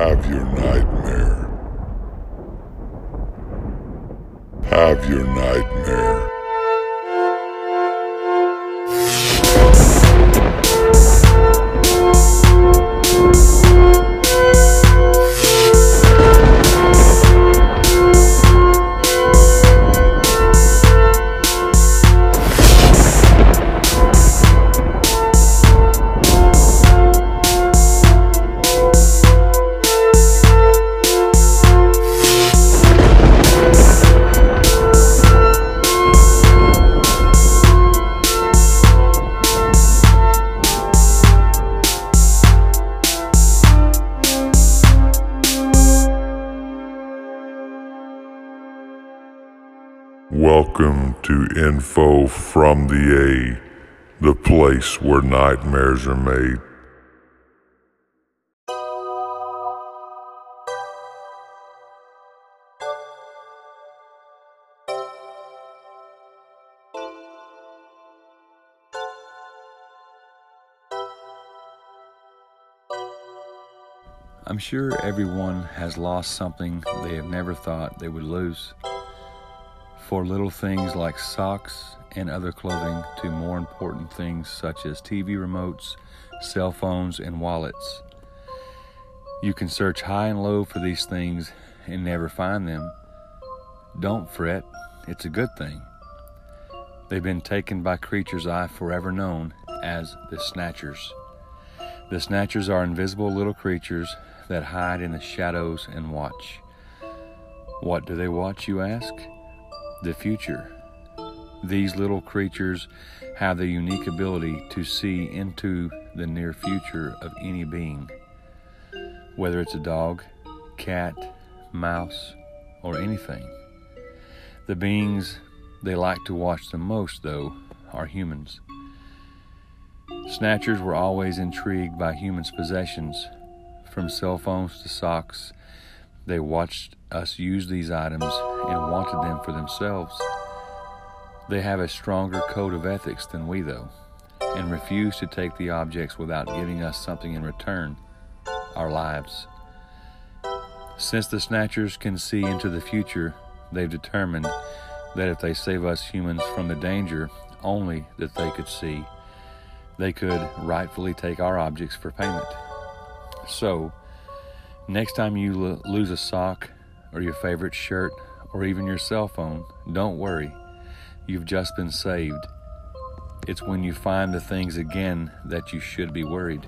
Have your nightmare. Have your nightmare. Welcome to Info from the A, the place where nightmares are made. I'm sure everyone has lost something they have never thought they would lose. For little things like socks and other clothing to more important things such as TV remotes, cell phones, and wallets. You can search high and low for these things and never find them. Don't fret, it's a good thing. They've been taken by creatures I've forever known as the Snatchers. The Snatchers are invisible little creatures that hide in the shadows and watch. What do they watch, you ask? The future. These little creatures have the unique ability to see into the near future of any being, whether it's a dog, cat, mouse, or anything. The beings they like to watch the most, though, are humans. Snatchers were always intrigued by humans' possessions. From cell phones to socks, they watched us use these items and wanted them for themselves. They have a stronger code of ethics than we, though, and refuse to take the objects without giving us something in return, our lives. Since the Snatchers can see into the future, they've determined that if they save us humans from the danger only that they could see, they could rightfully take our objects for payment. So, next time you lose a sock or your favorite shirt or even your cell phone, don't worry. You've just been saved. It's when you find the things again that you should be worried.